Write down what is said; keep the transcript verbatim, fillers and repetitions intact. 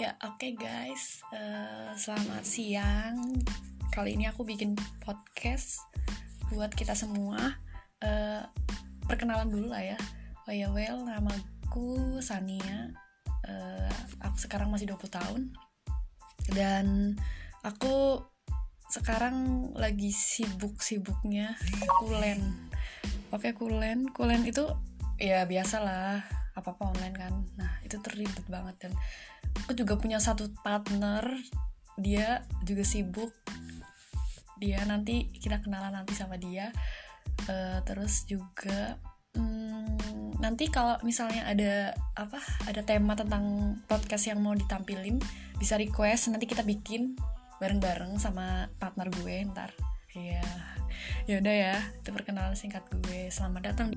ya, oke okay guys, uh, selamat siang. Kali ini aku bikin podcast buat kita semua. uh, Perkenalan dulu lah ya. Oh ya, well, namaku Sania. uh, Aku sekarang masih dua puluh tahun. Dan aku sekarang lagi sibuk-sibuknya kulen. Oke, okay, kulen, kulen itu ya biasalah, apa-apa online kan. Nah, itu terlibat banget. Dan aku juga punya satu partner, dia juga sibuk. Dia nanti kita kenalan nanti sama dia. Uh, terus juga hmm, nanti kalau misalnya ada apa? Ada tema tentang podcast yang mau ditampilin, bisa request, nanti kita bikin bareng-bareng sama partner gue ntar. Iya. Yeah. Ya udah ya, itu perkenalan singkat gue. Selamat datang.